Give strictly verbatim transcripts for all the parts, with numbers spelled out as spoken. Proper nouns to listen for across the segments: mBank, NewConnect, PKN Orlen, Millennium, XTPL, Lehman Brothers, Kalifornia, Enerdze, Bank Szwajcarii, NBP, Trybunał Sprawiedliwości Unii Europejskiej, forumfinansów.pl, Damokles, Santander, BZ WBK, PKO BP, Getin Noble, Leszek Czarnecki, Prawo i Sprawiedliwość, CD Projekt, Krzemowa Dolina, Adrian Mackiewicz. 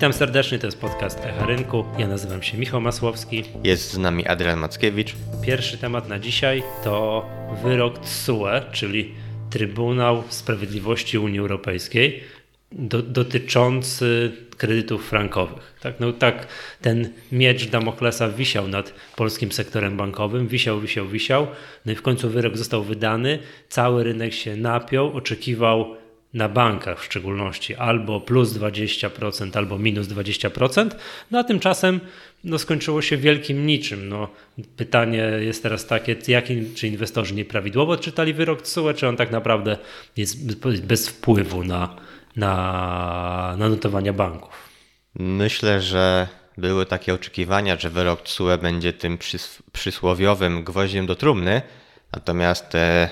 Witam serdecznie, to jest podcast Echa Rynku. Ja nazywam się Michał Masłowski. Jest z nami Adrian Mackiewicz. Pierwszy temat na dzisiaj to wyrok T S U E, czyli Trybunał Sprawiedliwości Unii Europejskiej do, dotyczący kredytów frankowych. Tak, no tak, ten miecz Damoklesa wisiał nad polskim sektorem bankowym, wisiał, wisiał, wisiał. No i w końcu wyrok został wydany, cały rynek się napiął, oczekiwał na bankach w szczególności albo plus dwadzieścia procent, albo minus dwadzieścia procent, no a tymczasem no, skończyło się wielkim niczym. No, pytanie jest teraz takie, jak, czy inwestorzy nieprawidłowo czytali wyrok T S U E, czy on tak naprawdę jest bez wpływu na, na, na notowania banków? Myślę, że były takie oczekiwania, że wyrok T S U E będzie tym przys- przysłowiowym gwoździem do trumny, natomiast e,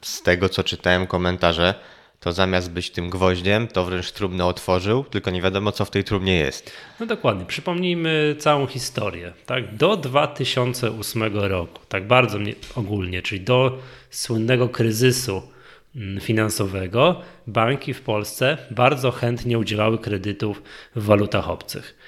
z tego, co czytałem komentarze, to zamiast być tym gwoździem, to wręcz trumnę otworzył, tylko nie wiadomo, co w tej trumnie jest. No dokładnie. Przypomnijmy całą historię. Tak? Do dwa tysiące ósmego roku, tak bardzo ogólnie, czyli do słynnego kryzysu finansowego, banki w Polsce bardzo chętnie udzielały kredytów w walutach obcych.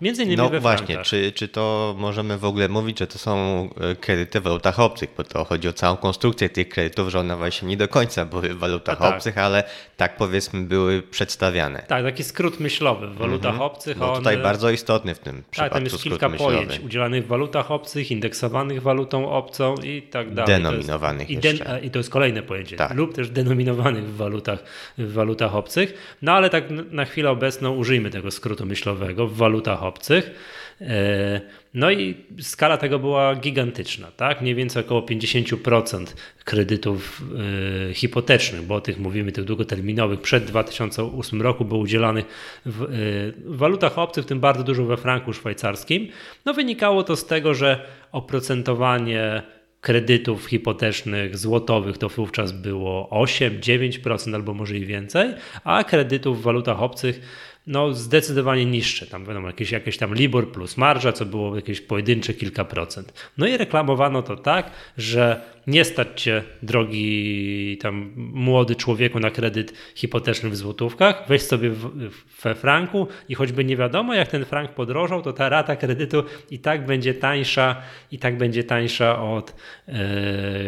Między innymi no we właśnie, czy, czy to możemy w ogóle mówić, że to są kredyty w walutach obcych, bo to chodzi o całą konstrukcję tych kredytów, że one właśnie nie do końca były w walutach A, obcych, tak. ale tak powiedzmy były przedstawiane. Tak, taki skrót myślowy w walutach mhm. obcych. No tutaj one... bardzo istotny w tym tak, przypadku. Tak, tam jest kilka pojęć udzielanych w walutach obcych, indeksowanych walutą obcą i tak dalej. Denominowanych to jest... jeszcze. I, den... I to jest kolejne pojęcie, tak. lub też denominowanych w walutach, w walutach obcych. No ale tak na chwilę obecną użyjmy tego skrótu myślowego. W walutach obcych. No i skala tego była gigantyczna, tak? Mniej więcej około pięćdziesiąt procent kredytów hipotecznych, bo o tych mówimy, tych długoterminowych, przed dwa tysiące ósmym roku było udzielanych w walutach obcych, w tym bardzo dużo we franku szwajcarskim. No wynikało to z tego, że oprocentowanie kredytów hipotecznych złotowych to wówczas było osiem do dziewięciu procent albo może i więcej, a kredytów w walutach obcych no zdecydowanie niższe, tam wiadomo, jakieś, jakieś tam Libor plus marża, co było jakieś pojedyncze kilka procent. No i reklamowano to tak, że nie stać cię, drogi tam młody człowieku, na kredyt hipoteczny w złotówkach, weź sobie w, w, we franku i choćby nie wiadomo, jak ten frank podrożał, to ta rata kredytu i tak będzie tańsza, i tak będzie tańsza od yy,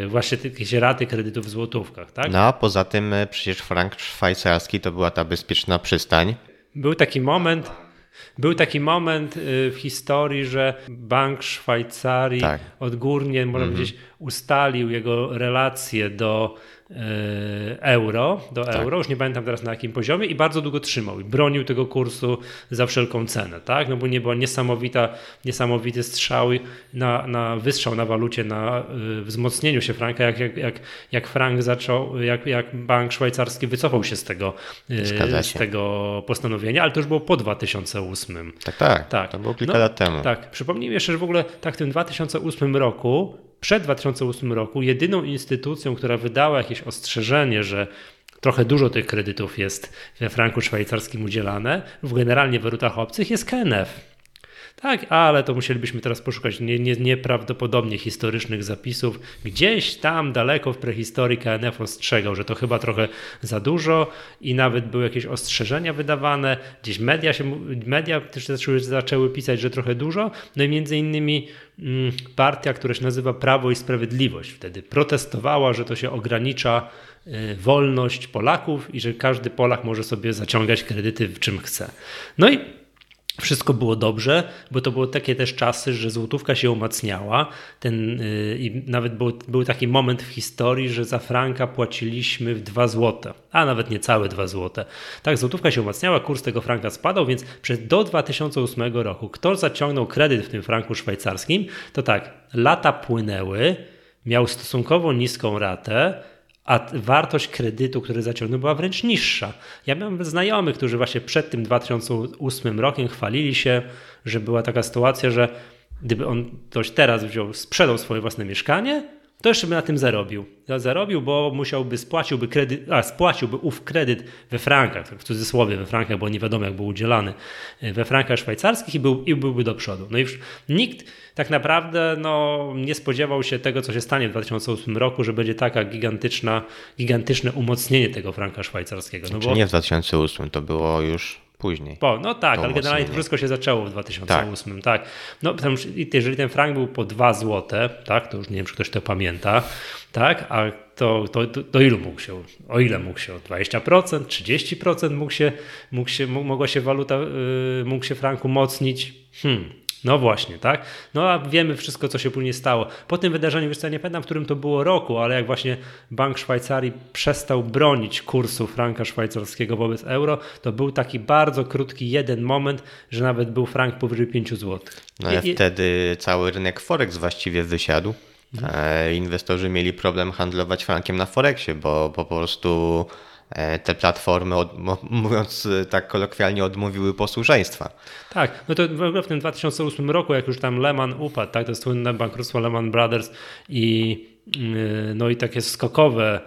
właśnie jakiejś raty kredytu w złotówkach. Tak? No a poza tym przecież frank szwajcarski to była ta bezpieczna przystań. Był taki moment, był taki moment w historii, że Bank Szwajcarii tak. odgórnie, można mm-hmm. powiedzieć, ustalił jego relacje do y, euro, do tak. euro, już nie pamiętam teraz na jakim poziomie, i bardzo długo trzymał i bronił tego kursu za wszelką cenę, tak? No bo nie była niesamowita, niesamowity strzał na, na wystrzał na walucie, na y, wzmocnieniu się franka, jak, jak, jak, jak frank zaczął, jak, jak bank szwajcarski wycofał się z tego, y, z tego postanowienia, ale to już było po dwa tysiące ósmym. Tak, tak, tak. to było kilka no, lat temu. Tak, przypomnijmy jeszcze, że w ogóle tak w tym dwa tysiące ósmym roku, przed dwa tysiące ósmym roku jedyną instytucją, która wydała jakieś ostrzeżenie, że trochę dużo tych kredytów jest we franku szwajcarskim udzielane, w generalnie w walutach obcych, jest K N F. Tak, ale to musielibyśmy teraz poszukać nie, nie, nieprawdopodobnie historycznych zapisów. Gdzieś tam daleko w prehistorii K N F ostrzegał, że to chyba trochę za dużo i nawet były jakieś ostrzeżenia wydawane. Gdzieś media, się, media też zaczęły, zaczęły pisać, że trochę dużo. No i między innymi partia, która się nazywa Prawo i Sprawiedliwość, wtedy protestowała, że to się ogranicza wolność Polaków i że każdy Polak może sobie zaciągać kredyty w czym chce. No i wszystko było dobrze, bo to były takie też czasy, że złotówka się umacniała. Ten, yy, i nawet był, był taki moment w historii, że za franka płaciliśmy dwa złote, a nawet niecałe dwa złote. Tak, złotówka się umacniała, kurs tego franka spadał, więc przez do dwa tysiące ósmego roku kto zaciągnął kredyt w tym franku szwajcarskim, to tak, lata płynęły, miał stosunkowo niską ratę, a wartość kredytu, który zaciągnął, była wręcz niższa. Ja miałem znajomych, którzy właśnie przed tym dwa tysiące ósmym rokiem chwalili się, że była taka sytuacja, że gdyby on ktoś teraz wziął, sprzedał swoje własne mieszkanie, to jeszcze by na tym zarobił. Zarobił, bo musiałby, spłaciłby kredyt, a spłaciłby ów kredyt we frankach, w cudzysłowie we frankach, bo nie wiadomo jak był udzielany, we frankach szwajcarskich i, był, i byłby do przodu. No i już nikt tak naprawdę no, nie spodziewał się tego, co się stanie w dwa tysiące ósmym roku, że będzie taka gigantyczna, gigantyczne umocnienie tego franka szwajcarskiego. No bo... Czy nie w dwa tysiące ósmym, to było już... później. Po, no tak, ale generalnie to wszystko się zaczęło w dwa tysiące ósmym. Tak. Tak. No, tam, jeżeli ten frank był po dwa złote, tak, to już nie wiem, czy ktoś to pamięta, tak, a to, to, to do ilu mógł się, o ile mógł się, o dwadzieścia procent, trzydzieści procent mógł się, mógł się, mogła się waluta, mógł się frank umocnić. Hmm. No właśnie, tak? No a wiemy wszystko, co się później stało. Po tym wydarzeniu, wiesz co, ja nie pamiętam, w którym to było roku, ale jak właśnie Bank Szwajcarii przestał bronić kursu franka szwajcarskiego wobec euro, to był taki bardzo krótki jeden moment, że nawet był frank powyżej pięć złotych. No ale I, wtedy cały rynek Forex właściwie wysiadł. Mhm. Inwestorzy mieli problem handlować frankiem na Forexie, bo, bo po prostu... te platformy, mówiąc tak kolokwialnie, odmówiły posłuszeństwa. Tak, no to w ogóle w tym dwa tysiące ósmym roku, jak już tam Lehman upadł, tak, to słynne bankructwo Lehman Brothers i, no i takie skokowe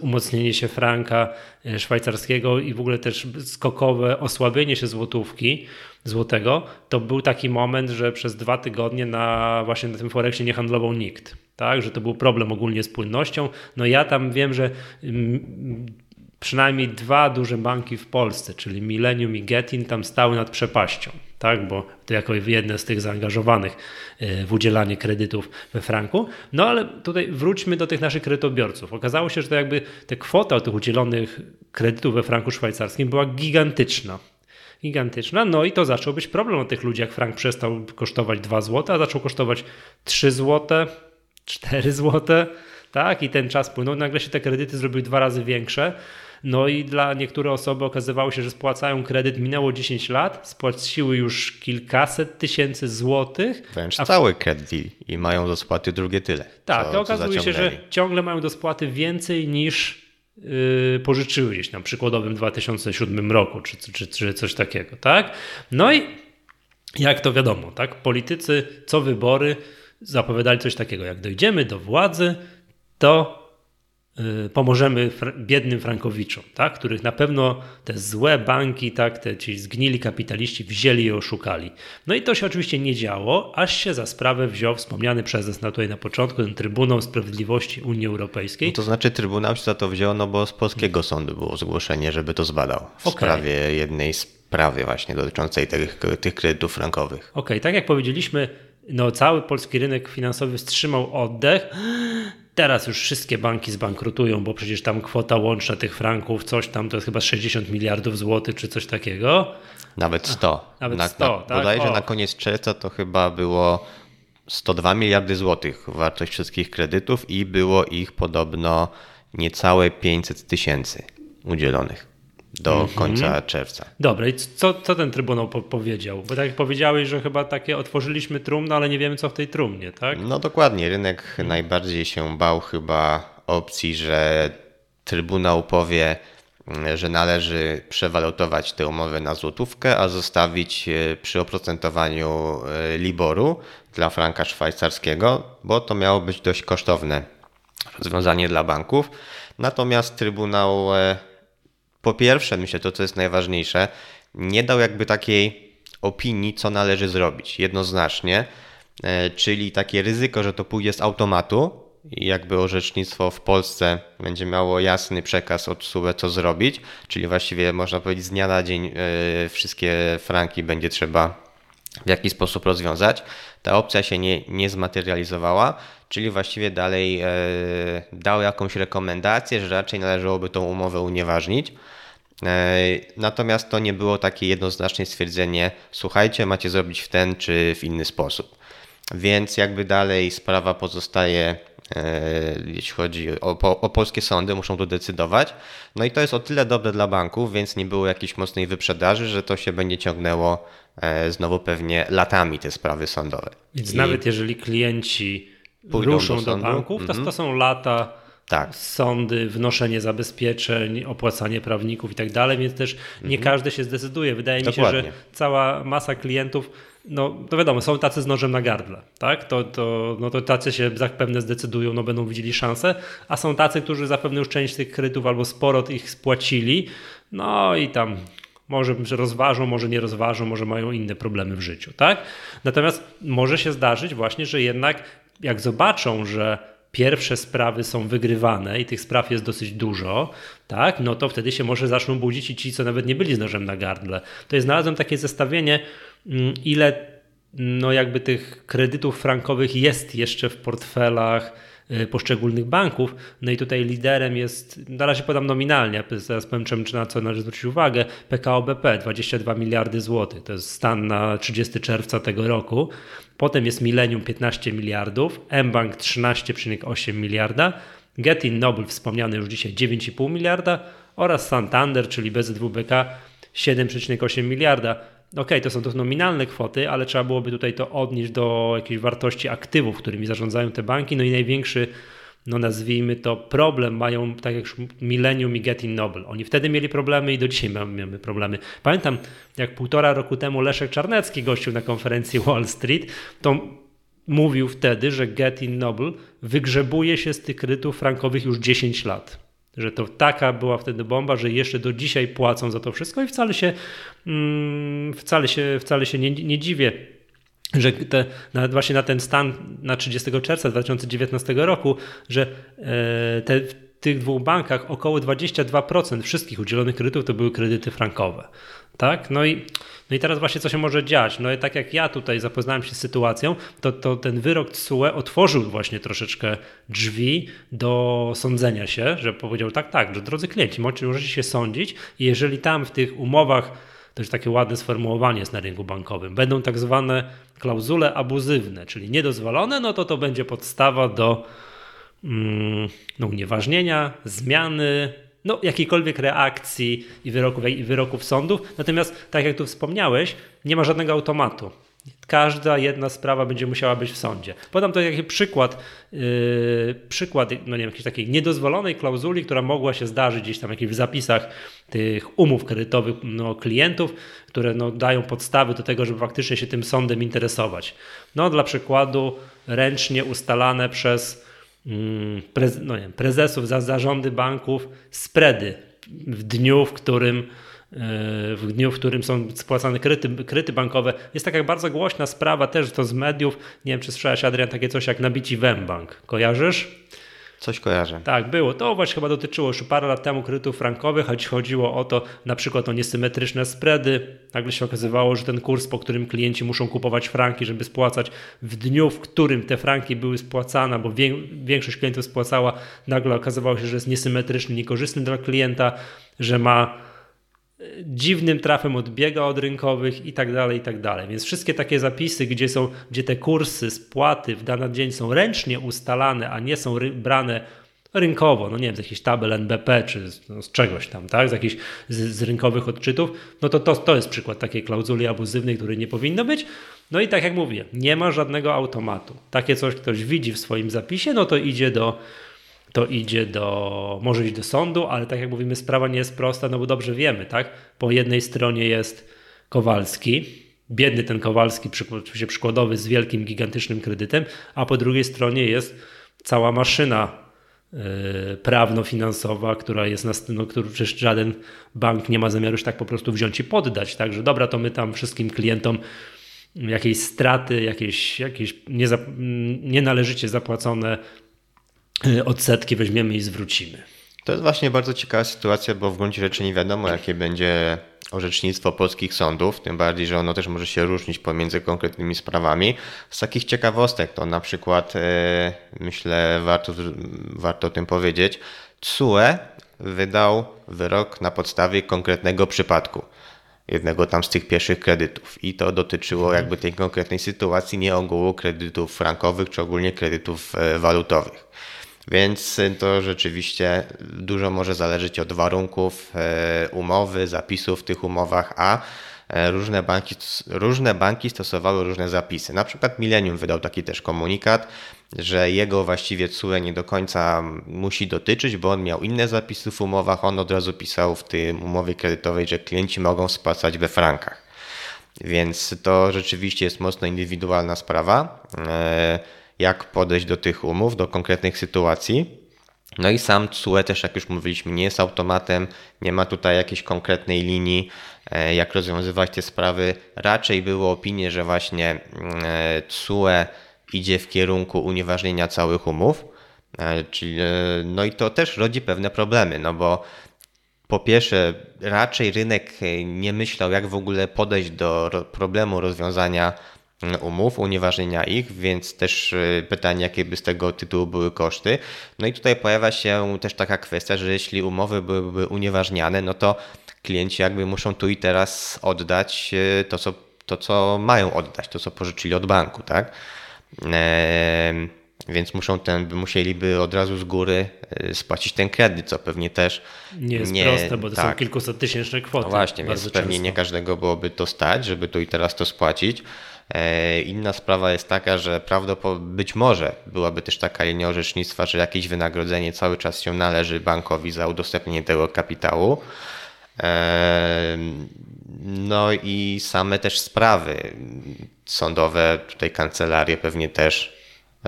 umocnienie się franka szwajcarskiego i w ogóle też skokowe osłabienie się złotówki, złotego, to był taki moment, że przez dwa tygodnie na właśnie na tym Forexie nie handlował nikt. Tak, że to był problem ogólnie z płynnością. No ja tam wiem, że... przynajmniej dwa duże banki w Polsce, czyli Millennium i Getin, tam stały nad przepaścią, tak? Bo to jako jedne z tych zaangażowanych w udzielanie kredytów we franku. No ale tutaj wróćmy do tych naszych kredytobiorców. Okazało się, że to jakby ta kwota tych udzielonych kredytów we franku szwajcarskim była gigantyczna. Gigantyczna, no i to zaczął być problem dla tych ludzi, jak frank przestał kosztować dwa złote, a zaczął kosztować trzy złote, cztery złote, tak? I ten czas płynął. Nagle się te kredyty zrobiły dwa razy większe. No i dla niektórych osób okazywało się, że spłacają kredyt, minęło dziesięć lat, spłaciły już kilkaset tysięcy złotych. Wręcz a... cały kredyt i mają do spłaty drugie tyle. Tak, co, to okazuje się, że ciągle mają do spłaty więcej niż yy, pożyczyły gdzieś tam, przykładowym dwa tysiące siódmym roku czy, czy, czy coś takiego, tak? No i jak to wiadomo, tak? Politycy co wybory zapowiadali coś takiego, jak dojdziemy do władzy, to... pomożemy biednym frankowiczom, tak? Których na pewno te złe banki, tak? Te, ci zgnili kapitaliści wzięli i oszukali. No i to się oczywiście nie działo, aż się za sprawę wziął wspomniany przez nas na, tutaj na początku ten Trybunał Sprawiedliwości Unii Europejskiej. No to znaczy Trybunał się za to wziął, no bo z polskiego sądu było zgłoszenie, żeby to zbadał w okay. sprawie jednej sprawy właśnie dotyczącej tych, tych kredytów frankowych. Okej, okay, tak jak powiedzieliśmy, no cały polski rynek finansowy wstrzymał oddech. Teraz już wszystkie banki zbankrutują, bo przecież tam kwota łączna tych franków, coś tam, to jest chyba sześćdziesiąt miliardów złotych, czy coś takiego. Nawet sto. A, nawet na, sto, na, tak? Bodajże o. na koniec czerwca to chyba było sto dwa miliardy złotych wartość wszystkich kredytów i było ich podobno niecałe pięćset tysięcy udzielonych do końca mhm. czerwca. Dobra, i co, co ten Trybunał po- powiedział? Bo tak jak powiedziałeś, że chyba takie otworzyliśmy trumnę, ale nie wiemy, co w tej trumnie, tak? No dokładnie, rynek mhm. najbardziej się bał chyba opcji, że Trybunał powie, że należy przewalutować tę umowę na złotówkę, a zostawić przy oprocentowaniu Liboru dla franka szwajcarskiego, bo to miało być dość kosztowne rozwiązanie dla banków. Natomiast Trybunał... po pierwsze, myślę, to co jest najważniejsze, nie dał jakby takiej opinii, co należy zrobić jednoznacznie, czyli takie ryzyko, że to pójdzie z automatu i jakby orzecznictwo w Polsce będzie miało jasny przekaz od S U E, co zrobić, czyli właściwie można powiedzieć z dnia na dzień wszystkie franki będzie trzeba w jakiś sposób rozwiązać. Ta opcja się nie, nie zmaterializowała, czyli właściwie dalej yy, dał jakąś rekomendację, że raczej należałoby tą umowę unieważnić. Yy, natomiast to nie było takie jednoznaczne stwierdzenie, słuchajcie, macie zrobić w ten czy w inny sposób. Więc jakby dalej sprawa pozostaje, yy, jeśli chodzi o, o, o polskie sądy, muszą to decydować. No i to jest o tyle dobre dla banków, więc nie było jakiejś mocnej wyprzedaży, że to się będzie ciągnęło yy, znowu pewnie latami te sprawy sądowe. Więc I... nawet jeżeli klienci... ruszą do, do banków, to, mm-hmm. to są lata, tak. Sądy, wnoszenie zabezpieczeń, opłacanie prawników i tak dalej, więc też nie mm-hmm. każdy się zdecyduje. Wydaje Dokładnie. mi się, że cała masa klientów, no to wiadomo, są tacy z nożem na gardle, tak? To, to, no, to tacy się zapewne zdecydują, no będą widzieli szansę, a są tacy, którzy zapewne już część tych kredytów albo sporo ich spłacili, no i tam może rozważą, może nie rozważą, może mają inne problemy w życiu, tak? Natomiast może się zdarzyć właśnie, że jednak jak zobaczą, że pierwsze sprawy są wygrywane i tych spraw jest dosyć dużo, tak, no to wtedy się może zaczną budzić i ci, co nawet nie byli z nożem na gardle. To jest, znalazłem takie zestawienie, ile no jakby tych kredytów frankowych jest jeszcze w portfelach poszczególnych banków. No i tutaj liderem jest, na razie podam nominalnie, zaraz powiem czym, czy na co należy zwrócić uwagę, P K O B P, dwadzieścia dwa miliardy złotych, to jest stan na trzydziestego czerwca tego roku. Potem jest Millennium piętnaście miliardów, mBank trzynaście przecinek osiem miliarda, Getin Noble wspomniany już dzisiaj dziewięć przecinek pięć miliarda oraz Santander, czyli B Z W B K siedem przecinek osiem miliarda. Okej, okay, to są to nominalne kwoty, ale trzeba byłoby tutaj to odnieść do jakiejś wartości aktywów, którymi zarządzają te banki. No i największy, no nazwijmy to, problem mają, tak jak już Millennium i Getin Noble. Oni wtedy mieli problemy i do dzisiaj mamy problemy. Pamiętam, jak półtora roku temu Leszek Czarnecki gościł na konferencji Wall Street, to mówił wtedy, że Getin Noble wygrzebuje się z tych kredytów frankowych już dziesięć lat. Że to taka była wtedy bomba, że jeszcze do dzisiaj płacą za to wszystko i wcale się, mm, wcale się, wcale się nie, nie dziwię, że te, nawet właśnie na ten stan na trzydziestego czerwca dwa tysiące dziewiętnastego roku, że e, te, w tych dwóch bankach około dwadzieścia dwa procent wszystkich udzielonych kredytów to były kredyty frankowe. Tak? No i, no i teraz właśnie co się może dziać? No i tak jak ja tutaj zapoznałem się z sytuacją, to, to ten wyrok T S U E otworzył właśnie troszeczkę drzwi do sądzenia się, że powiedział tak, tak, że drodzy klienci, możecie się sądzić i jeżeli tam w tych umowach, to jest takie ładne sformułowanie jest na rynku bankowym, będą tak zwane klauzule abuzywne, czyli niedozwolone, no to to będzie podstawa do mm, no, unieważnienia, zmiany, no jakiejkolwiek reakcji i wyroków, i wyroków sądów. Natomiast, tak jak tu wspomniałeś, nie ma żadnego automatu. Każda jedna sprawa będzie musiała być w sądzie. Podam to jakiś przykład, yy, przykład no nie wiem, jakiejś takiej niedozwolonej klauzuli, która mogła się zdarzyć gdzieś tam w zapisach tych umów kredytowych no, klientów, które no, dają podstawy do tego, żeby faktycznie się tym sądem interesować. No dla przykładu ręcznie ustalane przez Prez, no nie, prezesów za zarządy banków spready w dniu, w którym, w dniu, w którym są spłacane kredyty, kredyty bankowe. Jest taka bardzo głośna sprawa też to z mediów. Nie wiem, czy słyszałeś, Adrian, takie coś jak nabici w mBank. Kojarzysz? Coś kojarzę. Tak, było. To właśnie chyba dotyczyło już parę lat temu kredytów frankowych, choć chodziło o to na przykład o niesymetryczne spready. Nagle się okazywało, że ten kurs, po którym klienci muszą kupować franki, żeby spłacać w dniu, w którym te franki były spłacane, bo większość klientów spłacała, nagle okazywało się, że jest niesymetryczny, niekorzystny dla klienta, że ma dziwnym trafem odbiega od rynkowych i tak dalej, i tak dalej. Więc wszystkie takie zapisy, gdzie są, gdzie te kursy spłaty w dany dzień są ręcznie ustalane, a nie są ry- brane rynkowo, no nie wiem, z jakichś tabel N B P czy z, no z czegoś tam, tak, z jakichś z, z rynkowych odczytów, no to, to to jest przykład takiej klauzuli abuzywnej, której nie powinno być. No i tak jak mówię, nie ma żadnego automatu. Takie coś ktoś widzi w swoim zapisie, no to idzie do to idzie do, może iść do sądu, ale tak jak mówimy, sprawa nie jest prosta, no bo dobrze wiemy, tak? Po jednej stronie jest Kowalski, biedny ten Kowalski, oczywiście przykładowy, z wielkim, gigantycznym kredytem, a po drugiej stronie jest cała maszyna yy, prawno-finansowa, która jest, na, no, którą przecież żaden bank nie ma zamiaru już tak po prostu wziąć i poddać, tak? Że dobra, to my tam wszystkim klientom jakieś straty, jakieś, jakieś niezap- nienależycie zapłacone odsetki weźmiemy i zwrócimy. To jest właśnie bardzo ciekawa sytuacja, bo w gruncie rzeczy nie wiadomo, jakie będzie orzecznictwo polskich sądów, tym bardziej, że ono też może się różnić pomiędzy konkretnymi sprawami. Z takich ciekawostek to na przykład, myślę, warto, warto o tym powiedzieć, T S U E wydał wyrok na podstawie konkretnego przypadku, jednego tam z tych pierwszych kredytów i to dotyczyło jakby tej konkretnej sytuacji, nie ogółu kredytów frankowych czy ogólnie kredytów walutowych. Więc to rzeczywiście dużo może zależeć od warunków umowy, zapisów w tych umowach, a różne banki, różne banki stosowały różne zapisy. Na przykład Millennium wydał taki też komunikat, że jego właściwie T S U E nie do końca musi dotyczyć, bo on miał inne zapisy w umowach, on od razu pisał w tej umowie kredytowej, że klienci mogą spłacać we frankach. Więc to rzeczywiście jest mocno indywidualna sprawa, jak podejść do tych umów, do konkretnych sytuacji. No i sam T S U E też, jak już mówiliśmy, nie jest automatem, nie ma tutaj jakiejś konkretnej linii, jak rozwiązywać te sprawy. Raczej były opinie, że właśnie T S U E idzie w kierunku unieważnienia całych umów, Czyli, no i to też rodzi pewne problemy, no bo po pierwsze raczej rynek nie myślał, jak w ogóle podejść do problemu rozwiązania umów, unieważnienia ich, więc też pytanie, jakie by z tego tytułu były koszty. No i tutaj pojawia się też taka kwestia, że jeśli umowy byłyby unieważniane, no to klienci jakby muszą tu i teraz oddać to, co, to, co mają oddać, to, co pożyczyli od banku, tak? Eee, więc muszą ten, musieliby od razu z góry spłacić ten kredyt, co pewnie też nie jest nie, proste, bo to tak. są kilkuset tysięczne kwoty. No właśnie, więc często. Pewnie nie każdego byłoby to stać, żeby tu i teraz to spłacić. Inna sprawa jest taka, że prawdopodobnie być może byłaby też taka linia orzecznictwa, że jakieś wynagrodzenie cały czas się należy bankowi za udostępnienie tego kapitału. No i same też sprawy sądowe, tutaj kancelarie pewnie też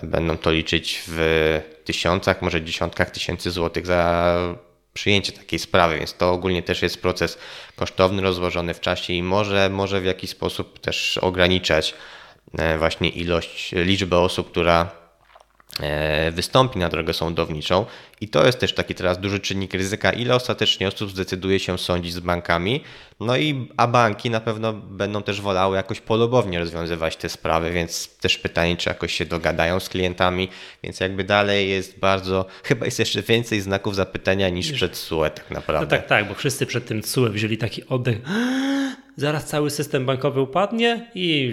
będą to liczyć w tysiącach, może dziesiątkach tysięcy złotych za przyjęcie takiej sprawy, więc to ogólnie też jest proces kosztowny, rozłożony w czasie i może, może w jakiś sposób też ograniczać właśnie ilość, liczbę osób, która wystąpi na drogę sądowniczą i to jest też taki teraz duży czynnik ryzyka, ile ostatecznie osób zdecyduje się sądzić z bankami, no i a banki na pewno będą też wolały jakoś polubownie rozwiązywać te sprawy, więc też pytanie, czy jakoś się dogadają z klientami, więc jakby dalej jest bardzo, chyba jest jeszcze więcej znaków zapytania niż przed T S U E tak naprawdę. No tak, tak, bo wszyscy przed tym T S U E wzięli taki oddech, zaraz cały system bankowy upadnie i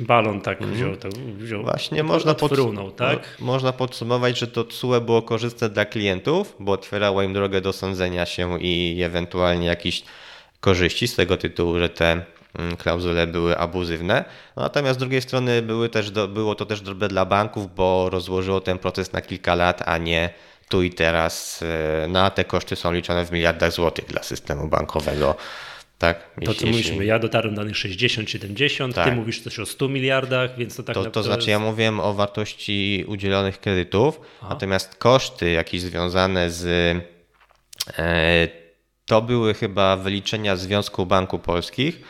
balon tak wziął. To wziął Właśnie to można, odfrunął, pod, tak? mo, można podsumować, że to T S U E było korzystne dla klientów, bo otwierało im drogę do sądzenia się i ewentualnie jakichś korzyści z tego tytułu, że te klauzule były abuzywne. Natomiast z drugiej strony były też do, było to też dobre dla banków, bo rozłożyło ten proces na kilka lat, a nie tu i teraz. No a te koszty są liczone w miliardach złotych dla systemu bankowego. Tak, to jeśli, co mówiliśmy, jeśli... ja dotarłem do danych sześćdziesiąt siedemdziesiąt, tak. Ty mówisz coś o stu miliardach, więc to tak to, naprawdę... To znaczy ja mówiłem o wartości udzielonych kredytów, a. natomiast koszty jakieś związane z... E, to były chyba wyliczenia Związku Banków Polskich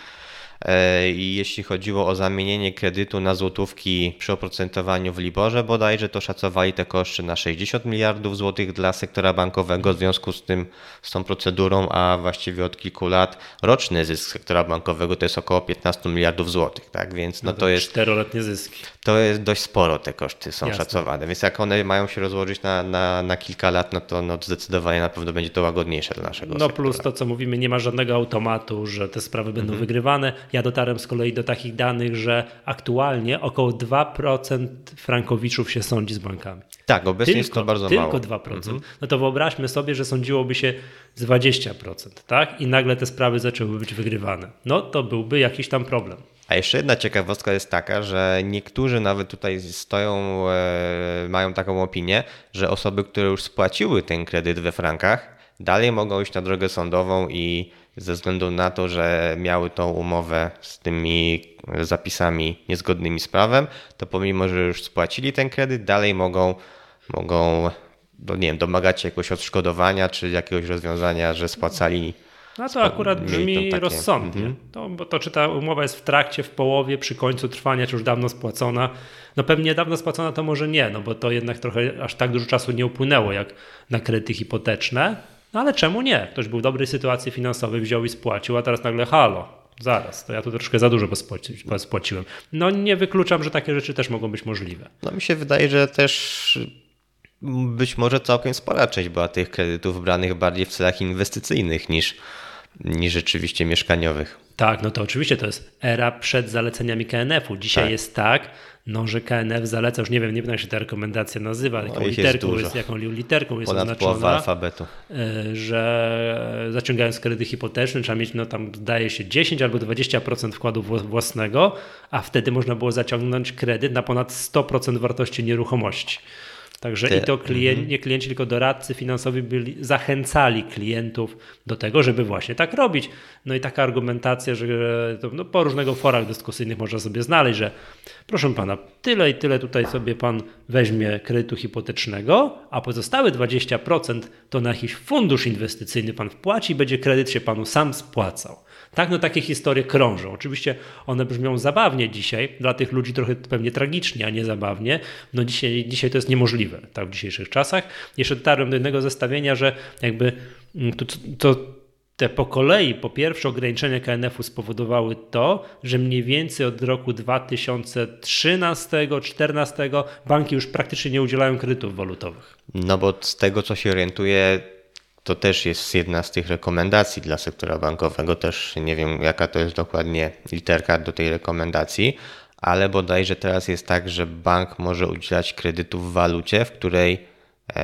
e, i jeśli chodziło o zamienienie kredytu na złotówki przy oprocentowaniu w Liborze bodajże, to szacowali te koszty na sześćdziesiąt miliardów złotych dla sektora bankowego w związku z tym, z tą procedurą, a właściwie od kilku lat roczny zysk sektora bankowego to jest około piętnaście miliardów złotych, tak? Więc no, no to, to jest... Czteroletnie zyski. To jest dość sporo, te koszty są Jasne. szacowane, więc jak one mają się rozłożyć na, na, na kilka lat, no to no zdecydowanie na pewno będzie to łagodniejsze dla naszego No sektora. Plus to, co mówimy, nie ma żadnego automatu, że te sprawy będą mhm. wygrywane. Ja dotarłem z kolei do takich danych, że aktualnie około dwa procent frankowiczów się sądzi z bankami. Tak, obecnie tylko, jest to bardzo tylko mało. Tylko dwa procent. Mhm. No to wyobraźmy sobie, że sądziłoby się dwadzieścia procent, tak? I nagle te sprawy zaczęły być wygrywane. No to byłby jakiś tam problem. A jeszcze jedna ciekawostka jest taka, że niektórzy nawet tutaj stoją, e, mają taką opinię, że osoby, które już spłaciły ten kredyt we frankach, dalej mogą iść na drogę sądową i ze względu na to, że miały tą umowę z tymi zapisami niezgodnymi z prawem, to pomimo, że już spłacili ten kredyt, dalej mogą, mogą no nie wiem, domagać się jakiegoś odszkodowania czy jakiegoś rozwiązania, że spłacali. No to akurat brzmi takie... rozsądnie, mm-hmm. to, bo to czy ta umowa jest w trakcie, w połowie, przy końcu trwania, czy już dawno spłacona, no pewnie dawno spłacona to może nie, no bo to jednak trochę aż tak dużo czasu nie upłynęło jak na kredyty hipoteczne, no ale czemu nie? Ktoś był w dobrej sytuacji finansowej, wziął i spłacił, a teraz nagle halo. Zaraz, to ja tu troszkę za dużo spłaciłem. No nie wykluczam, że takie rzeczy też mogą być możliwe. No mi się wydaje, że też być może całkiem spora część była tych kredytów branych bardziej w celach inwestycyjnych niż, niż rzeczywiście mieszkaniowych. Tak, no to oczywiście to jest era przed zaleceniami K N F u. Dzisiaj tak. jest tak, no, że K N F zaleca, już nie wiem, nie wiem jak się ta rekomendacja nazywa, jaką no literką jest, jest, jaką literką jest ponad oznaczona, połowa alfabetu. Że zaciągając kredyty hipoteczne trzeba mieć, no tam zdaje się dziesięć albo dwadzieścia procent wkładu własnego, a wtedy można było zaciągnąć kredyt na ponad sto procent wartości nieruchomości. Także Ty. i to klien, nie klienci, tylko doradcy finansowi byli, zachęcali klientów do tego, żeby właśnie tak robić. No i taka argumentacja, że to, no, po różnego forach dyskusyjnych można sobie znaleźć, że proszę pana, tyle i tyle tutaj sobie pan weźmie kredytu hipotecznego, a pozostałe dwadzieścia procent to na jakiś fundusz inwestycyjny pan wpłaci i będzie kredyt się panu sam spłacał. Tak, no takie historie krążą. Oczywiście one brzmią zabawnie dzisiaj, dla tych ludzi trochę pewnie tragicznie, a nie zabawnie. No dzisiaj, dzisiaj to jest niemożliwe, tak, w dzisiejszych czasach. Jeszcze dotarłem do jednego zestawienia, że jakby to, to te po kolei, po pierwsze ograniczenia K N F-u spowodowały to, że mniej więcej od roku dwa tysiące trzynastego czternastego banki już praktycznie nie udzielają kredytów walutowych. No bo z tego, co się orientuję, to też jest jedna z tych rekomendacji dla sektora bankowego. Też nie wiem, jaka to jest dokładnie literka do tej rekomendacji, ale bodajże teraz jest tak, że bank może udzielać kredytu w walucie, w której w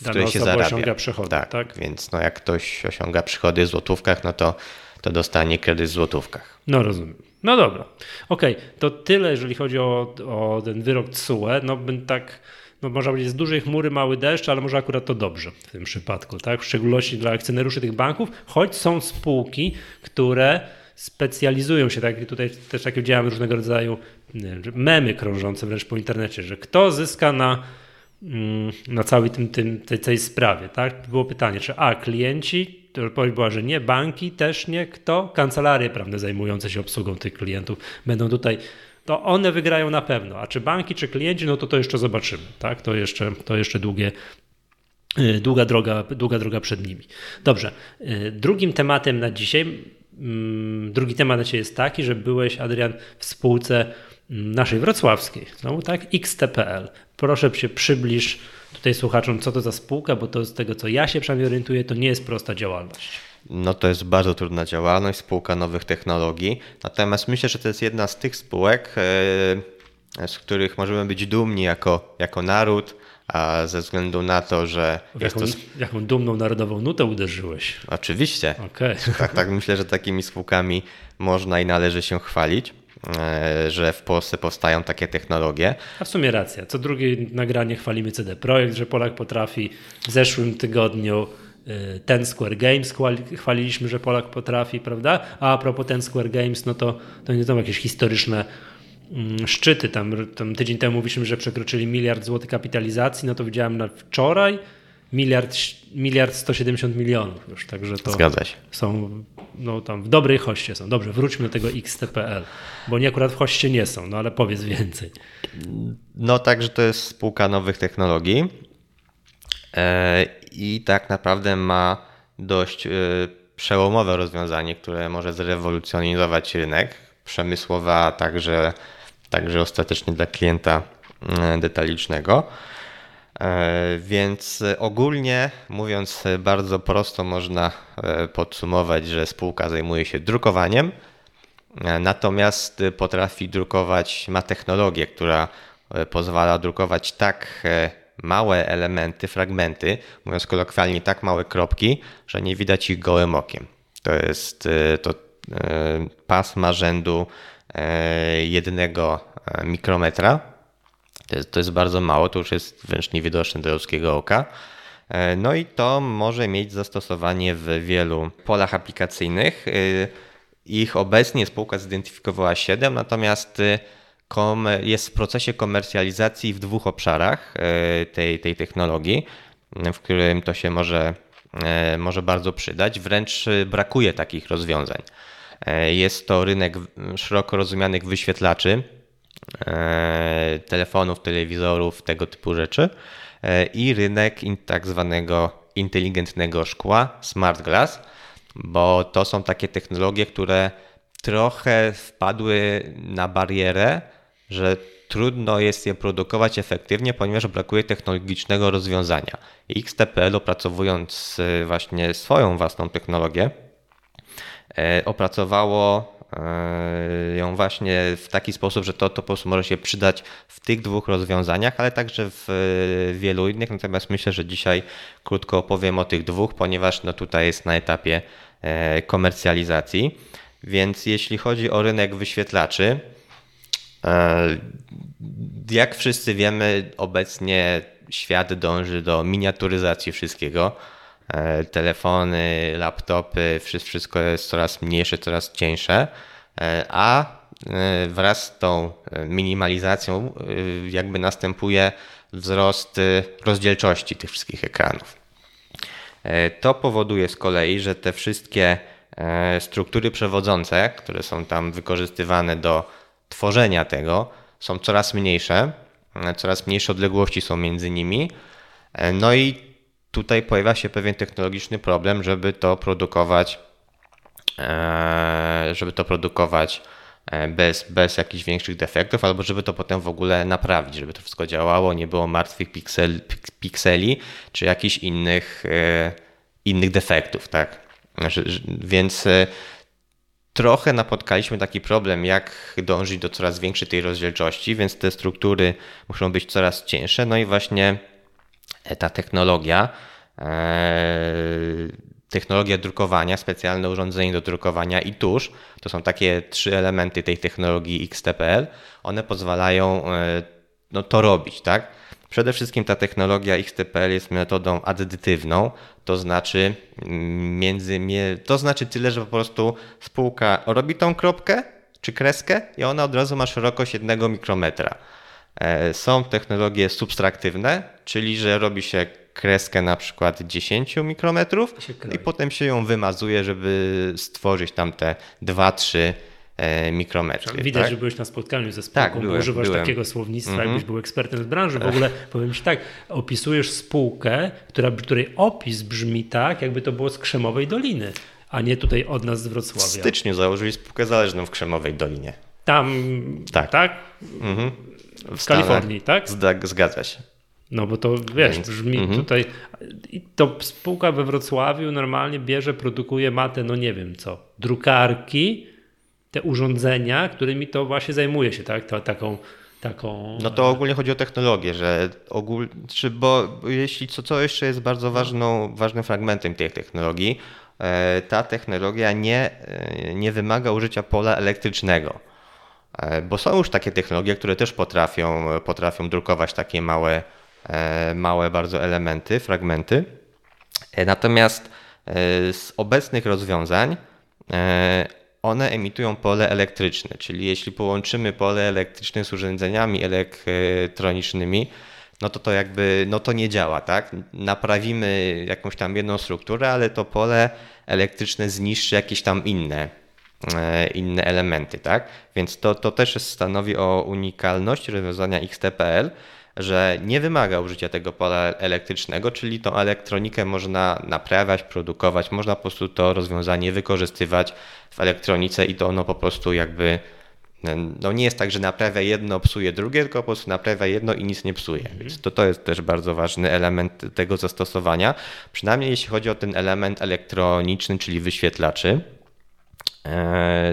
Dana której się zarabia. Osiąga przychody, tak, tak? Więc no, jak ktoś osiąga przychody w złotówkach, no to, to dostanie kredyt w złotówkach. No rozumiem. No dobra. Okej, okay. To tyle, jeżeli chodzi o, o ten wyrok T S U E. No bym tak, no można powiedzieć, z dużej chmury mały deszcz, ale może akurat to dobrze w tym przypadku, tak? W szczególności dla akcjonariuszy tych banków, choć są spółki, które specjalizują się, tak, tutaj też takie widziałem różnego rodzaju wiem, memy krążące wręcz po internecie, że kto zyska na na całej tym, tym, tej, tej sprawie, tak? Było pytanie, czy a, klienci, to odpowiedź była, że nie, banki też nie, kto? Kancelarie prawne zajmujące się obsługą tych klientów będą tutaj, to one wygrają na pewno, a czy banki, czy klienci, no to to jeszcze zobaczymy, tak? To jeszcze, to jeszcze długie, długa droga, długa droga przed nimi. Dobrze, drugim tematem na dzisiaj, drugi temat na dzisiaj jest taki, że byłeś, Adrian, w spółce naszej wrocławskiej, no, tak? X T P L. Proszę się przybliż tutaj słuchaczom, co to za spółka, bo to z tego, co ja się przynajmniej orientuję, to nie jest prosta działalność. No to jest bardzo trudna działalność, spółka nowych technologii. Natomiast myślę, że to jest jedna z tych spółek, z których możemy być dumni jako, jako naród, a ze względu na to, że... Jaką, to... jaką dumną narodową nutę uderzyłeś. Oczywiście. Okay. Tak, tak, myślę, że takimi spółkami można i należy się chwalić, że w Polsce powstają takie technologie. A w sumie racja. Co drugie nagranie chwalimy C D Projekt, że Polak potrafi. W zeszłym tygodniu Ten Square Games chwaliliśmy, że Polak potrafi, prawda? A, a propos Ten Square Games, no to, to nie są jakieś historyczne szczyty. Tam, tam tydzień temu mówiliśmy, że przekroczyli miliard złotych kapitalizacji, no to widziałem na wczoraj miliard, miliard sto siedemdziesiąt milionów już, także to Zgadza się. są, no tam w dobrej hoście są. Dobrze, wróćmy do tego X T P L, bo oni akurat w hoście nie są, no ale powiedz więcej. No także to jest spółka nowych technologii i tak naprawdę ma dość przełomowe rozwiązanie, które może zrewolucjonizować rynek przemysłowy, a także, także ostatecznie dla klienta detalicznego. Więc ogólnie mówiąc bardzo prosto można podsumować, że spółka zajmuje się drukowaniem, natomiast potrafi drukować, ma technologię, która pozwala drukować tak małe elementy, fragmenty, mówiąc kolokwialnie tak małe kropki, że nie widać ich gołym okiem. To jest to pasma rzędu jednego mikrometra. To jest, to jest bardzo mało, to już jest wręcz niewidoczne do ludzkiego oka. No i to może mieć zastosowanie w wielu polach aplikacyjnych. Ich obecnie spółka zidentyfikowała siedem, natomiast jest w procesie komercjalizacji w dwóch obszarach tej, tej technologii, w którym to się może, może bardzo przydać. Wręcz brakuje takich rozwiązań. Jest to rynek szeroko rozumianych wyświetlaczy, telefonów, telewizorów, tego typu rzeczy i rynek tak zwanego inteligentnego szkła, smart glass, bo to są takie technologie, które trochę wpadły na barierę, że trudno jest je produkować efektywnie, ponieważ brakuje technologicznego rozwiązania. X T P L, opracowując właśnie swoją własną technologię, opracowało ją właśnie w taki sposób, że to, to po prostu może się przydać w tych dwóch rozwiązaniach, ale także w wielu innych. Natomiast myślę, że dzisiaj krótko opowiem o tych dwóch, ponieważ no tutaj jest na etapie komercjalizacji. Więc jeśli chodzi o rynek wyświetlaczy, jak wszyscy wiemy, obecnie świat dąży do miniaturyzacji wszystkiego. Telefony, laptopy, wszystko jest coraz mniejsze, coraz cieńsze, a wraz z tą minimalizacją jakby następuje wzrost rozdzielczości tych wszystkich ekranów. To powoduje z kolei, że te wszystkie struktury przewodzące, które są tam wykorzystywane do tworzenia tego, są coraz mniejsze, coraz mniejsze odległości są między nimi. No i tutaj pojawia się pewien technologiczny problem, żeby to produkować, żeby to produkować bez, bez jakichś większych defektów, albo żeby to potem w ogóle naprawić, żeby to wszystko działało, nie było martwych piksel, pikseli czy jakichś innych, innych defektów, tak? Więc trochę napotkaliśmy taki problem, jak dążyć do coraz większej tej rozdzielczości, więc te struktury muszą być coraz cieńsze. No i właśnie ta technologia, technologia drukowania, specjalne urządzenie do drukowania i tusz, to są takie trzy elementy tej technologii X T P L, one pozwalają no, to robić, tak? Przede wszystkim ta technologia X T P L jest metodą addytywną, to znaczy, między, to znaczy tyle, że po prostu spółka robi tą kropkę czy kreskę i ona od razu ma szerokość jednego mikrometra. Są technologie subtraktywne, czyli że robi się kreskę na przykład dziesięć mikrometrów i potem się ją wymazuje, żeby stworzyć tam te dwa trzy mikrometry. Widać, tak? Że byłeś na spotkaniu ze spółką, tak, byłem, używasz byłem. takiego słownictwa, mm-hmm. jakbyś był ekspertem z branży. W ogóle powiem ci tak, opisujesz spółkę, która, której opis brzmi tak, jakby to było z Krzemowej Doliny, a nie tutaj od nas z Wrocławia. W styczniu założyli spółkę zależną w Krzemowej Dolinie. Tam, tak? tak? Mm-hmm. W, w Kalifornii, tak? Zda- zgadza się. No bo to wiesz, Więc, brzmi mm-hmm. tutaj, i to spółka we Wrocławiu normalnie bierze, produkuje matę, no nie wiem co, drukarki, te urządzenia, którymi to właśnie zajmuje się, tak? To, taką, taką... No to ogólnie chodzi o technologię, że ogól... czy bo jeśli co, co jeszcze jest bardzo ważną, ważnym fragmentem tej technologii, ta technologia nie, nie wymaga użycia pola elektrycznego. Bo są już takie technologie, które też potrafią, potrafią drukować takie małe, małe bardzo elementy, fragmenty. Natomiast z obecnych rozwiązań one emitują pole elektryczne, czyli jeśli połączymy pole elektryczne z urządzeniami elektronicznymi, no to to jakby no to nie działa, tak? Naprawimy jakąś tam jedną strukturę, ale to pole elektryczne zniszczy jakieś tam inne, inne elementy, tak? Więc to, to też stanowi o unikalności rozwiązania X T P L, że nie wymaga użycia tego pola elektrycznego, czyli tą elektronikę można naprawiać, produkować, można po prostu to rozwiązanie wykorzystywać w elektronice i to ono po prostu jakby, no nie jest tak, że naprawia jedno, psuje drugie, tylko po prostu naprawia jedno i nic nie psuje. Więc to, to jest też bardzo ważny element tego zastosowania, przynajmniej jeśli chodzi o ten element elektroniczny, czyli wyświetlaczy.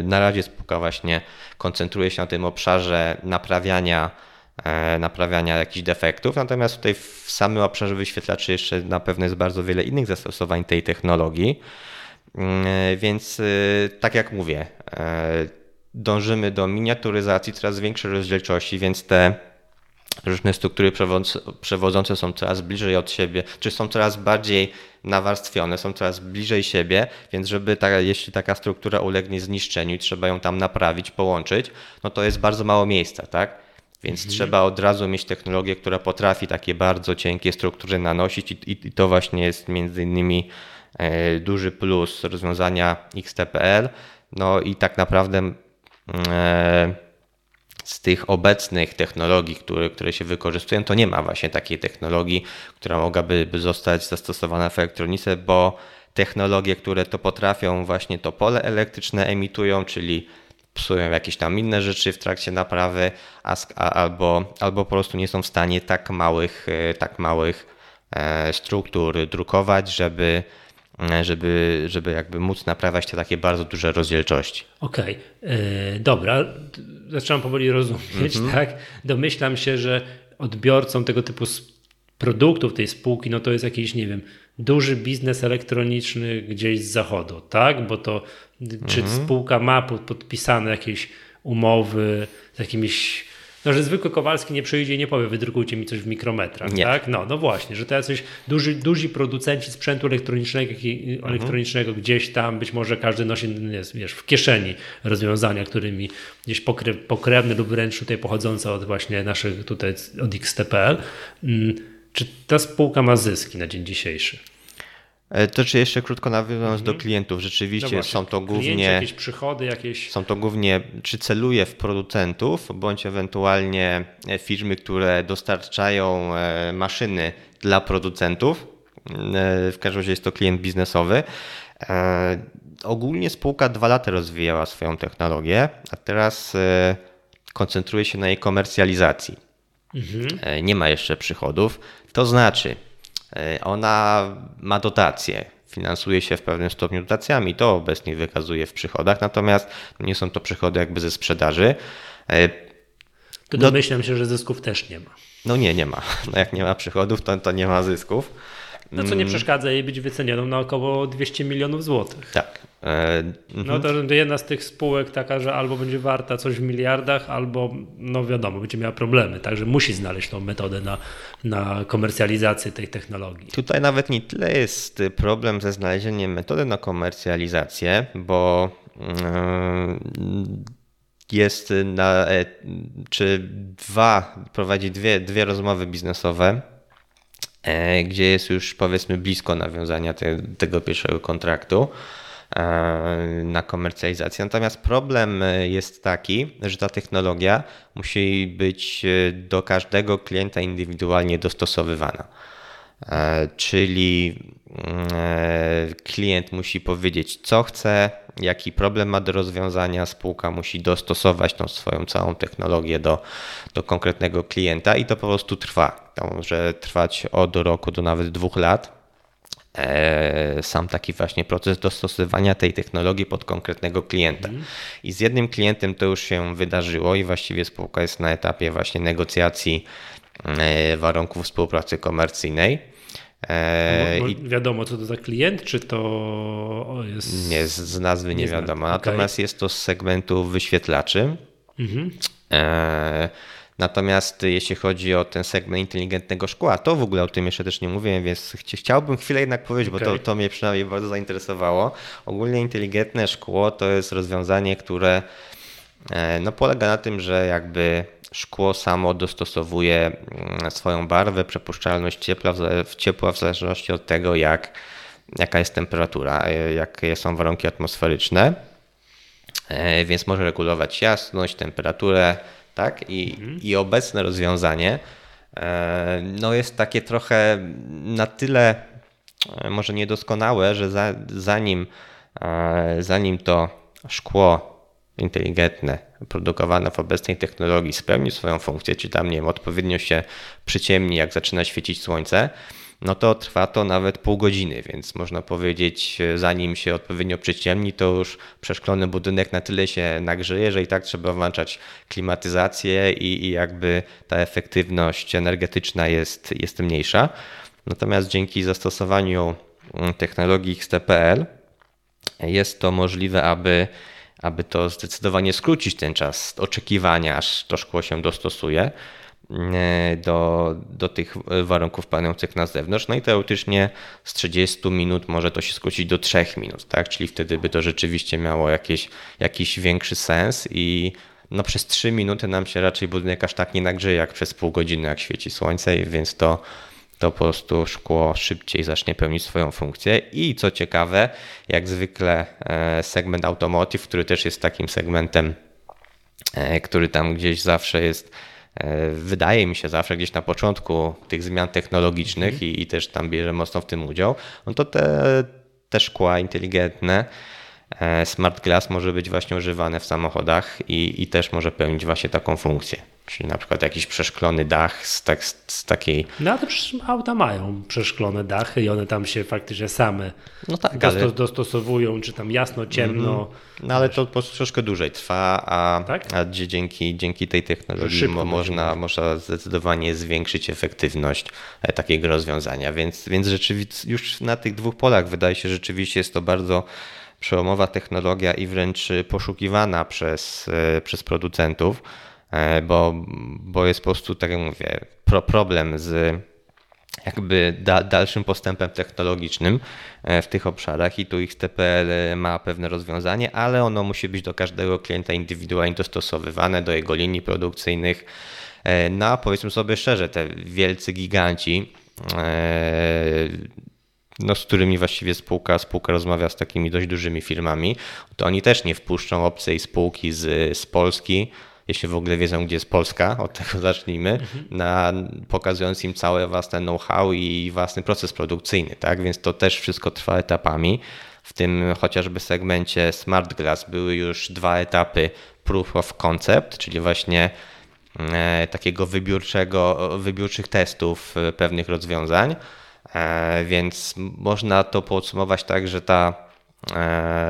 Na razie spółka właśnie koncentruje się na tym obszarze naprawiania naprawiania jakichś defektów, natomiast tutaj w samym obszarze wyświetlaczy jeszcze na pewno jest bardzo wiele innych zastosowań tej technologii, więc tak jak mówię, dążymy do miniaturyzacji, coraz większej rozdzielczości, więc te różne struktury przewodzące są coraz bliżej od siebie, czy są coraz bardziej nawarstwione, są coraz bliżej siebie, więc żeby ta, jeśli taka struktura ulegnie zniszczeniu i trzeba ją tam naprawić, połączyć, no to jest bardzo mało miejsca, tak? Więc mhm. trzeba od razu mieć technologię, która potrafi takie bardzo cienkie struktury nanosić i, i to właśnie jest między innymi duży plus rozwiązania X T P L. No i tak naprawdę z tych obecnych technologii, które, które się wykorzystują, to nie ma właśnie takiej technologii, która mogłaby zostać zastosowana w elektronice, bo technologie, które to potrafią, właśnie to pole elektryczne emitują, czyli psują jakieś tam inne rzeczy w trakcie naprawy, a, a, albo, albo po prostu nie są w stanie tak małych, tak małych struktur drukować, żeby, żeby, żeby jakby móc naprawiać te takie bardzo duże rozdzielczości. Okej, okay. Dobra, zaczynam powoli rozumieć, mm-hmm. tak? Domyślam się, że odbiorcą tego typu produktów tej spółki, no to jest jakiś, nie wiem, duży biznes elektroniczny gdzieś z zachodu, tak? Bo to czy mhm. spółka ma podpisane jakieś umowy z jakimiś, no że zwykły Kowalski nie przyjdzie i nie powie, wydrukujcie mi coś w mikrometrach, nie. tak? No, no właśnie, że to jacyś duży, duzi producenci sprzętu elektronicznego, mhm. elektronicznego gdzieś tam, być może każdy nosi wiesz, w kieszeni rozwiązania, którymi gdzieś pokre, pokrewne lub wręcz tutaj pochodzące od właśnie naszych tutaj, od X T P L. Czy ta spółka ma zyski na dzień dzisiejszy? To czy jeszcze krótko nawiązując mhm. do klientów, rzeczywiście no są to głównie klienci, jakieś przychody, jakieś... są to głównie, czy celuje w producentów, bądź ewentualnie firmy, które dostarczają maszyny dla producentów. W każdym razie jest to klient biznesowy. Ogólnie spółka dwa lata rozwijała swoją technologię, a teraz koncentruje się na jej komercjalizacji. Mhm. Nie ma jeszcze przychodów, to znaczy ona ma dotacje, finansuje się w pewnym stopniu dotacjami, to obecnie wykazuje w przychodach, natomiast nie są to przychody jakby ze sprzedaży. To domyślam się, że zysków też nie ma. No nie, nie ma. No jak nie ma przychodów, to, to nie ma zysków. No co nie przeszkadza jej być wycenioną na około dwieście milionów złotych. Tak. E, no to jedna z tych spółek taka, że albo będzie warta coś w miliardach, albo no wiadomo, będzie miała problemy. Także musi znaleźć tą metodę na, na komercjalizację tej technologii. Tutaj nawet nie tyle jest problem ze znalezieniem metody na komercjalizację, bo yy, jest na, czy dwa, prowadzi dwie, dwie rozmowy biznesowe, gdzie jest już powiedzmy blisko nawiązania te, tego pierwszego kontraktu na komercjalizację. Natomiast problem jest taki, że ta technologia musi być do każdego klienta indywidualnie dostosowywana. Czyli klient musi powiedzieć, co chce, jaki problem ma do rozwiązania, spółka musi dostosować tą swoją całą technologię do, do konkretnego klienta i to po prostu trwa. To może trwać od roku do nawet dwóch lat. Sam taki właśnie proces dostosowania tej technologii pod konkretnego klienta. I z jednym klientem to już się wydarzyło i właściwie spółka jest na etapie właśnie negocjacji warunków współpracy komercyjnej. Bo, bo wiadomo, co to za klient, czy to jest... Nie, z nazwy nie, nie wiadomo, natomiast okay. jest to z segmentu wyświetlaczy. Mhm. Natomiast jeśli chodzi o ten segment inteligentnego szkła, to w ogóle o tym jeszcze też nie mówiłem, więc chciałbym chwilę jednak powiedzieć, okay. bo to, to mnie przynajmniej bardzo zainteresowało. Ogólnie inteligentne szkło to jest rozwiązanie, które no, polega na tym, że jakby... szkło samo dostosowuje swoją barwę, przepuszczalność ciepła w, ciepła w zależności od tego, jak, jaka jest temperatura, jakie są warunki atmosferyczne, więc może regulować jasność, temperaturę, tak? I, mhm. i obecne rozwiązanie no jest takie trochę na tyle może niedoskonałe, że za, zanim, zanim to szkło inteligentne, produkowane w obecnej technologii spełni swoją funkcję, czy tam nie wiem, odpowiednio się przyciemni, jak zaczyna świecić słońce, no to trwa to nawet pół godziny, więc można powiedzieć, zanim się odpowiednio przyciemni, to już przeszklony budynek na tyle się nagrzeje, że i tak trzeba włączać klimatyzację i, i jakby ta efektywność energetyczna jest, jest mniejsza. Natomiast dzięki zastosowaniu technologii X T P L jest to możliwe, aby aby to zdecydowanie skrócić ten czas oczekiwania, aż to szkło się dostosuje do, do tych warunków panujących na zewnątrz. No i teoretycznie z trzydziestu minut może to się skrócić do trzech minut, tak? Czyli wtedy by to rzeczywiście miało jakieś, jakiś większy sens i no przez trzy minuty nam się raczej budynek aż tak nie nagrzeje jak przez pół godziny, jak świeci słońce, więc to to po prostu szkło szybciej zacznie pełnić swoją funkcję. I co ciekawe, jak zwykle segment automotive, który też jest takim segmentem, który tam gdzieś zawsze jest, wydaje mi się zawsze gdzieś na początku tych zmian technologicznych mm. i, i też tam bierze mocno w tym udział, no to te, te szkła inteligentne, smart glass może być właśnie używane w samochodach i, i też może pełnić właśnie taką funkcję. Czyli na przykład jakiś przeszklony dach z, tak, z, z takiej... No ale to przecież auta mają przeszklone dachy i one tam się faktycznie same no tak, dostos- ale... dostosowują, czy tam jasno, ciemno. Mm-hmm. No ale to po prostu troszkę dłużej trwa, a, tak? a dzięki, dzięki tej technologii mo- można, można zdecydowanie zwiększyć efektywność takiego rozwiązania. Więc, więc rzeczywiście już na tych dwóch polach wydaje się, że rzeczywiście jest to bardzo przełomowa technologia i wręcz poszukiwana przez, przez producentów. Bo, bo jest po prostu, tak jak mówię, pro, problem z jakby da, dalszym postępem technologicznym w tych obszarach i tu X T P L ma pewne rozwiązanie, ale ono musi być do każdego klienta indywidualnie dostosowywane, do jego linii produkcyjnych. No a powiedzmy sobie szczerze, te wielcy giganci no, z którymi właściwie spółka, spółka rozmawia z takimi dość dużymi firmami, to oni też nie wpuszczą obcej spółki z, z Polski, jeśli w ogóle wiedzą, gdzie jest Polska, od tego zacznijmy, mhm. na, pokazując im całe własne know-how i własny proces produkcyjny, tak? Więc to też wszystko trwa etapami. W tym chociażby segmencie Smart Glass były już dwa etapy proof of concept, czyli właśnie e, takiego wybiórczego, wybiórczych testów e, pewnych rozwiązań, e, więc można to podsumować tak, że ta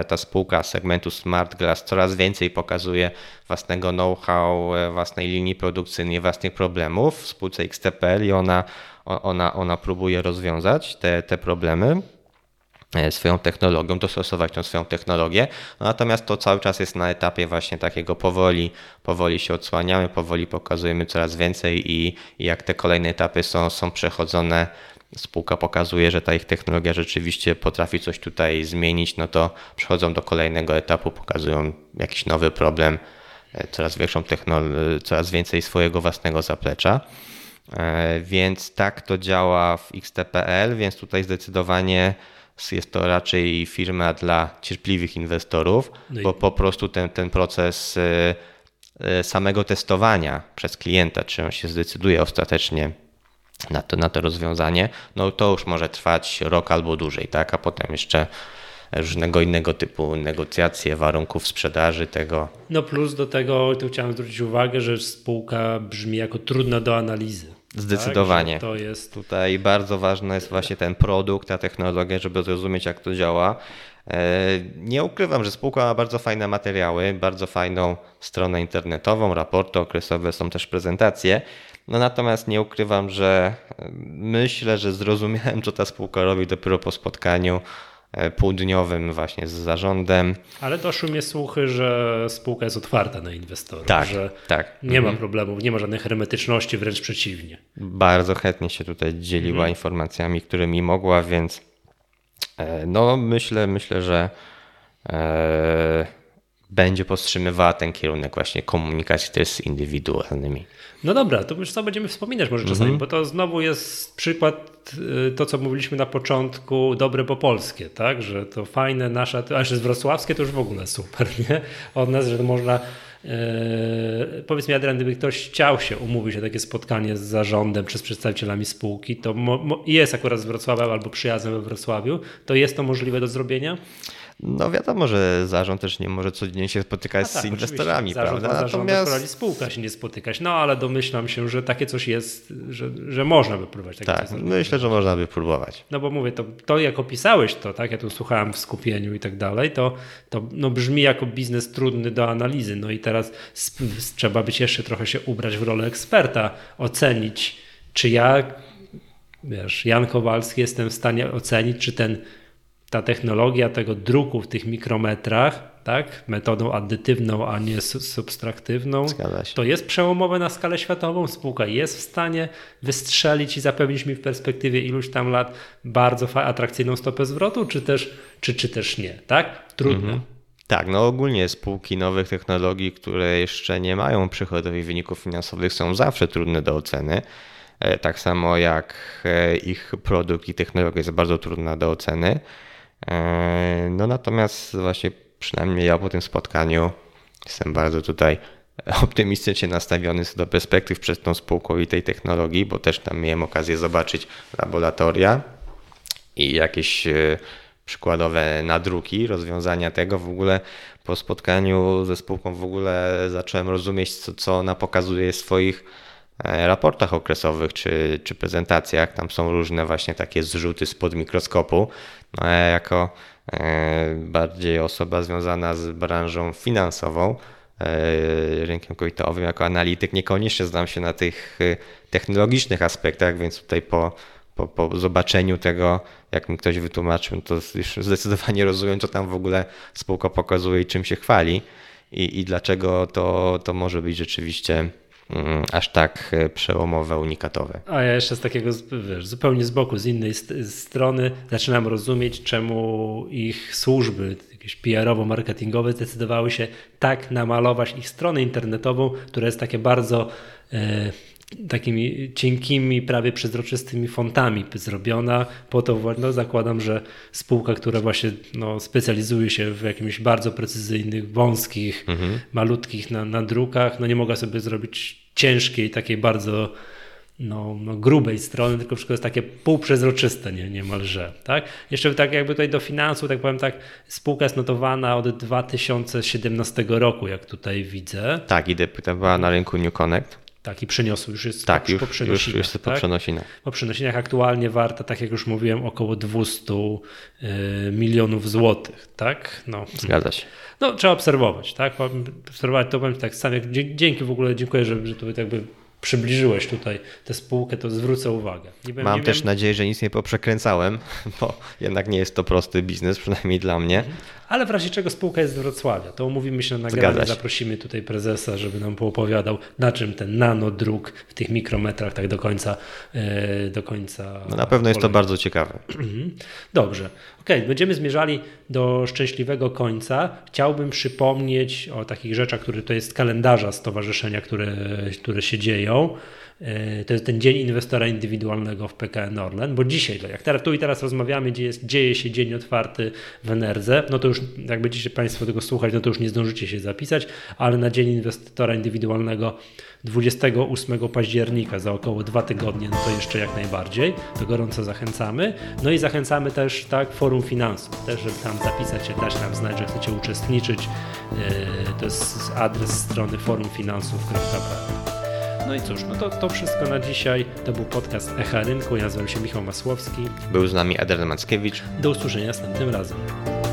Ta spółka segmentu Smart Glass coraz więcej pokazuje własnego know-how, własnej linii produkcyjnej, własnych problemów w spółce X T P L i ona, ona, ona próbuje rozwiązać te, te problemy swoją technologią, dostosować tą swoją technologię. Natomiast to cały czas jest na etapie właśnie takiego powoli, powoli się odsłaniamy, powoli pokazujemy coraz więcej i, i jak te kolejne etapy są, są przechodzone, spółka pokazuje, że ta ich technologia rzeczywiście potrafi coś tutaj zmienić, no to przechodzą do kolejnego etapu, pokazują jakiś nowy problem, coraz większą technologię, coraz więcej swojego własnego zaplecza. Więc tak to działa w X T P L, więc tutaj zdecydowanie jest to raczej firma dla cierpliwych inwestorów, no i... bo po prostu ten, ten proces samego testowania przez klienta, czy on się zdecyduje ostatecznie na to, na to rozwiązanie, no to już może trwać rok albo dłużej, tak? A potem jeszcze różnego innego typu negocjacje, warunków sprzedaży tego. No plus do tego, tu chciałem zwrócić uwagę, że spółka brzmi jako trudna do analizy. Zdecydowanie. Tak? To jest... Tutaj bardzo ważny jest właśnie ten produkt, ta technologia, żeby zrozumieć, jak to działa. Nie ukrywam, że spółka ma bardzo fajne materiały, bardzo fajną stronę internetową, raporty okresowe, są też prezentacje. No natomiast nie ukrywam, że myślę, że zrozumiałem, co ta spółka robi dopiero po spotkaniu półdniowym właśnie z zarządem. Ale doszły mnie słuchy, że spółka jest otwarta na inwestorów, tak, że tak. nie mhm. ma problemów, nie ma żadnej hermetyczności, wręcz przeciwnie. Bardzo chętnie się tutaj dzieliła mhm. informacjami, którymi mogła, więc no myślę, myślę, że będzie powstrzymywała ten kierunek właśnie komunikacji też z indywidualnymi. No dobra, to już co będziemy wspominać może czasami, mm-hmm. bo to znowu jest przykład to, co mówiliśmy na początku, dobre po polskie, tak? Że to fajne nasze, a jeszcze z wrocławskie to już w ogóle super, nie? Od nas, że można, yy, powiedz mi Adrian, gdyby ktoś chciał się umówić o takie spotkanie z zarządem czy z przedstawicielami spółki, to mo- mo- jest akurat z Wrocławia albo przyjazdem we Wrocławiu, to jest to możliwe do zrobienia? No wiadomo, że zarząd też nie może codziennie się spotykać tak, z inwestorami, zarząd, prawda? Natomiast zarząd spółka się nie spotykać, no ale domyślam się, że takie coś jest, że, że można by próbować. Takie tak, coś myślę, że można by próbować. No bo mówię, to, to jak opisałeś to, tak, ja tu słuchałem w skupieniu i tak dalej, to, to no, brzmi jako biznes trudny do analizy, no i teraz sp- trzeba być jeszcze trochę się ubrać w rolę eksperta, ocenić, czy ja, wiesz, Jan Kowalski jestem w stanie ocenić, czy ten ta technologia tego druku w tych mikrometrach, tak, metodą addytywną, a nie subtraktywną, to jest przełomowe na skalę światową. Spółka jest w stanie wystrzelić i zapewnić mi w perspektywie iluś tam lat bardzo fa- atrakcyjną stopę zwrotu, czy też, czy, czy też nie, tak? Trudno. Mhm. Tak, no ogólnie spółki nowych technologii, które jeszcze nie mają przychodowych wyników finansowych, są zawsze trudne do oceny. Tak samo jak ich produkt i technologia jest bardzo trudna do oceny. No natomiast właśnie przynajmniej ja po tym spotkaniu jestem bardzo tutaj optymistycznie nastawiony do perspektyw przez tą spółką i tej technologii, bo też tam miałem okazję zobaczyć laboratoria i jakieś przykładowe nadruki, rozwiązania tego. W ogóle po spotkaniu ze spółką w ogóle zacząłem rozumieć, co, co ona pokazuje w swoich raportach okresowych czy, czy prezentacjach. Tam są różne właśnie takie zrzuty spod mikroskopu. No, ja jako bardziej osoba związana z branżą finansową, rynkiem korytarzowym, jako analityk niekoniecznie znam się na tych technologicznych aspektach, więc tutaj po, po, po zobaczeniu tego, jak mi ktoś wytłumaczył, to już zdecydowanie rozumiem, co tam w ogóle spółka pokazuje i czym się chwali i, i dlaczego to, to może być rzeczywiście aż tak przełomowe, unikatowe. A ja jeszcze z takiego, wiesz, zupełnie z boku, z innej st- z strony zaczynam rozumieć, czemu ich służby, jakieś P R owo-marketingowe, zdecydowały się tak namalować ich stronę internetową, która jest takie bardzo... Yy, takimi cienkimi, prawie przezroczystymi fontami zrobiona. Po to no, zakładam, że spółka, która właśnie no, specjalizuje się w jakimś bardzo precyzyjnych, wąskich, mhm. malutkich na, na drukach, no nie mogła sobie zrobić ciężkiej, takiej bardzo no, no, grubej strony, tylko wszystko jest takie półprzezroczyste nie, niemalże. Tak? Jeszcze tak jakby tutaj do finansu, tak powiem tak, spółka jest notowana od dwa tysiące siedemnastego roku, jak tutaj widzę. Tak, i debiutowała na rynku NewConnect. Tak, i przeniosły, już jest tak, po, już, po przenosinach. Już, już tak? po przenosinach. Po przenosinach aktualnie warta, tak jak już mówiłem, około dwieście milionów złotych. Tak? No. Zgadza się. No, trzeba obserwować. Tak? Obserwować to powiem tak samo. Dzięki w ogóle, dziękuję, że, że to jakby przybliżyłeś tutaj tę spółkę, to zwrócę uwagę. Nie wiem, Mam nie też wiem. nadzieję, że nic nie poprzekręcałem, bo jednak nie jest to prosty biznes, przynajmniej dla mnie. Ale w razie czego spółka jest z Wrocławia, to umówimy się na nagranie, zaprosimy tutaj prezesa, żeby nam poopowiadał, na czym ten nanodruk w tych mikrometrach tak do końca do końca. No na pewno jest to bardzo ciekawe. Dobrze. Okej, okay, będziemy zmierzali do szczęśliwego końca. Chciałbym przypomnieć o takich rzeczach, które to jest z kalendarza stowarzyszenia, które, które się dzieją. To jest ten Dzień Inwestora Indywidualnego w P K N Orlen, bo dzisiaj, jak teraz, tu i teraz rozmawiamy, gdzie jest, dzieje się dzień otwarty w Enerdze, no to już jak będziecie Państwo tego słuchać, no to już nie zdążycie się zapisać, ale na Dzień Inwestora Indywidualnego dwudziestego ósmego października, za około dwa tygodnie, no to jeszcze jak najbardziej, to gorąco zachęcamy. No i zachęcamy też tak Forum Finansów, też żeby tam zapisać się, dać nam znać, że chcecie uczestniczyć. To jest adres strony forum finansów kropka p l. No i cóż, no to, to wszystko na dzisiaj. To był podcast Echa Rynku. Ja nazywam się Michał Masłowski. Był z nami Adrian Mackiewicz. Do usłyszenia następnym razem.